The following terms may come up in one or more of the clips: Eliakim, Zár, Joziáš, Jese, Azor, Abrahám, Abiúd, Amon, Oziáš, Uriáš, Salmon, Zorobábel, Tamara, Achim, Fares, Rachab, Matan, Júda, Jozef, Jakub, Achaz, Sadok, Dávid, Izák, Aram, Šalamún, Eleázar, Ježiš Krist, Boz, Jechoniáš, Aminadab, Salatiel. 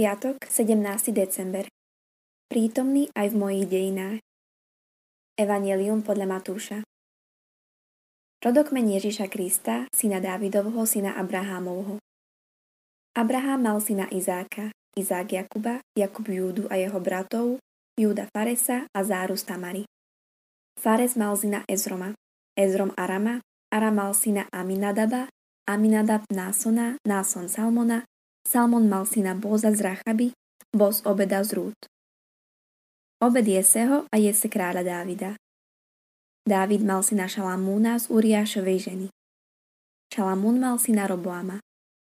Piatok, 17. december. Prítomný aj v mojich dejinách. Evangelium podľa Matúša. Rodokmen Ježiša Krista, syna Dávidovho, syna Abrahámovho. Abrahám mal syna Izáka, Izák Jakuba, Jakub Júdu a jeho bratov, Júda Faresa a Záru z Tamary. Fares mal syna Ezroma, Ezrom Arama, Aram mal syna Aminadaba, Aminadab Násona, Náson Salmona, Salmon mal syna Boza z Rachaby, Boz Obeda z Rút. Obed Jeseho a Jese kráľa Dávida. Dávid mal syna Šalamúna z Uriášovej ženy. Šalamún mal syna Roboama,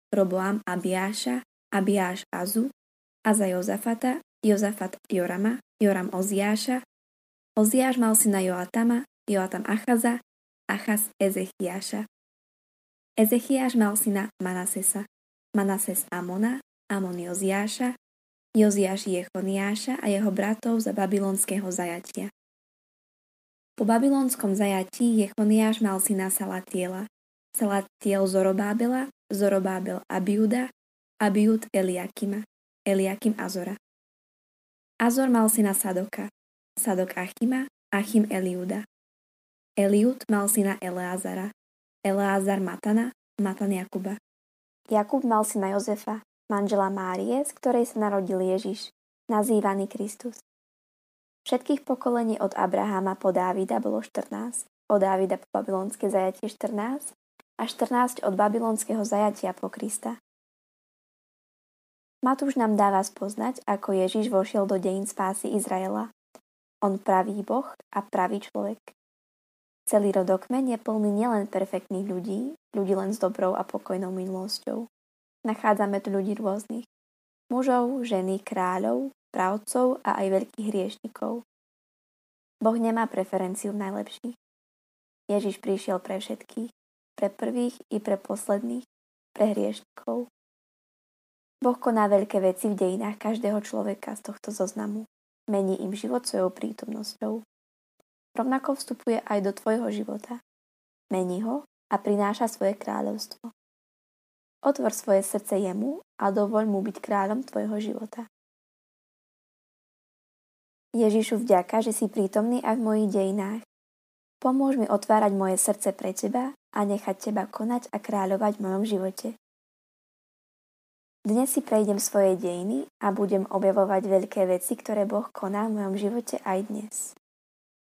Roboam Abiaša, Abiaš Azu, Aza Jozafata, Jozafat Jorama, Joram Oziáša, Oziáš mal syna Joatama, Joatam Achaza, Achaz Ezechiaša. Ezechiaš mal syna Manasesa, Manases Amona, Amon Joziáša, Joziáš Jechoniáša a jeho bratov za babylonského zajatia. Po babylonskom zajatí Jechoniáš mal syna Salatiela, Salatiel Zorobábela, Zorobábel Abiúda, Abiúd Eliakima, Eliakim Azora. Azor mal syna Sadoka, Sadok Achima, Achim Eliúda. Eliúd mal syna Eleázara, Eleázar Matana, Matan Jakuba. Jakub mal syna Jozefa, manžela Márie, z ktorej sa narodil Ježiš, nazývaný Kristus. Všetkých pokolení od Abraháma po Dávida bolo 14, od Dávida po babylonské zajatie 14 a 14 od babylonského zajatia po Krista. Matúš nám dáva spoznať, ako Ježiš vošiel do dejín spásy Izraela. On pravý Boh a pravý človek. Celý rodokmen je plný nielen perfektných ľudí, ľudí len s dobrou a pokojnou minulosťou. Nachádzame tu ľudí rôznych. Mužov, ženy, kráľov, pravcov a aj veľkých hriešnikov. Boh nemá preferenciu v najlepších. Ježiš prišiel pre všetkých, pre prvých i pre posledných, pre hriešnikov. Boh koná veľké veci v dejinách každého človeka z tohto zoznamu. Mení im život svojou prítomnosťou. Rovnako vstupuje aj do tvojho života. Mení ho a prináša svoje kráľovstvo. Otvor svoje srdce jemu a dovoľ mu byť kráľom tvojho života. Ježišu, vďaka, že si prítomný aj v mojich dejinách. Pomôž mi otvárať moje srdce pre teba a nechať teba konať a kráľovať v mojom živote. Dnes si prejdem svoje dejiny a budem objavovať veľké veci, ktoré Boh koná v mojom živote aj dnes.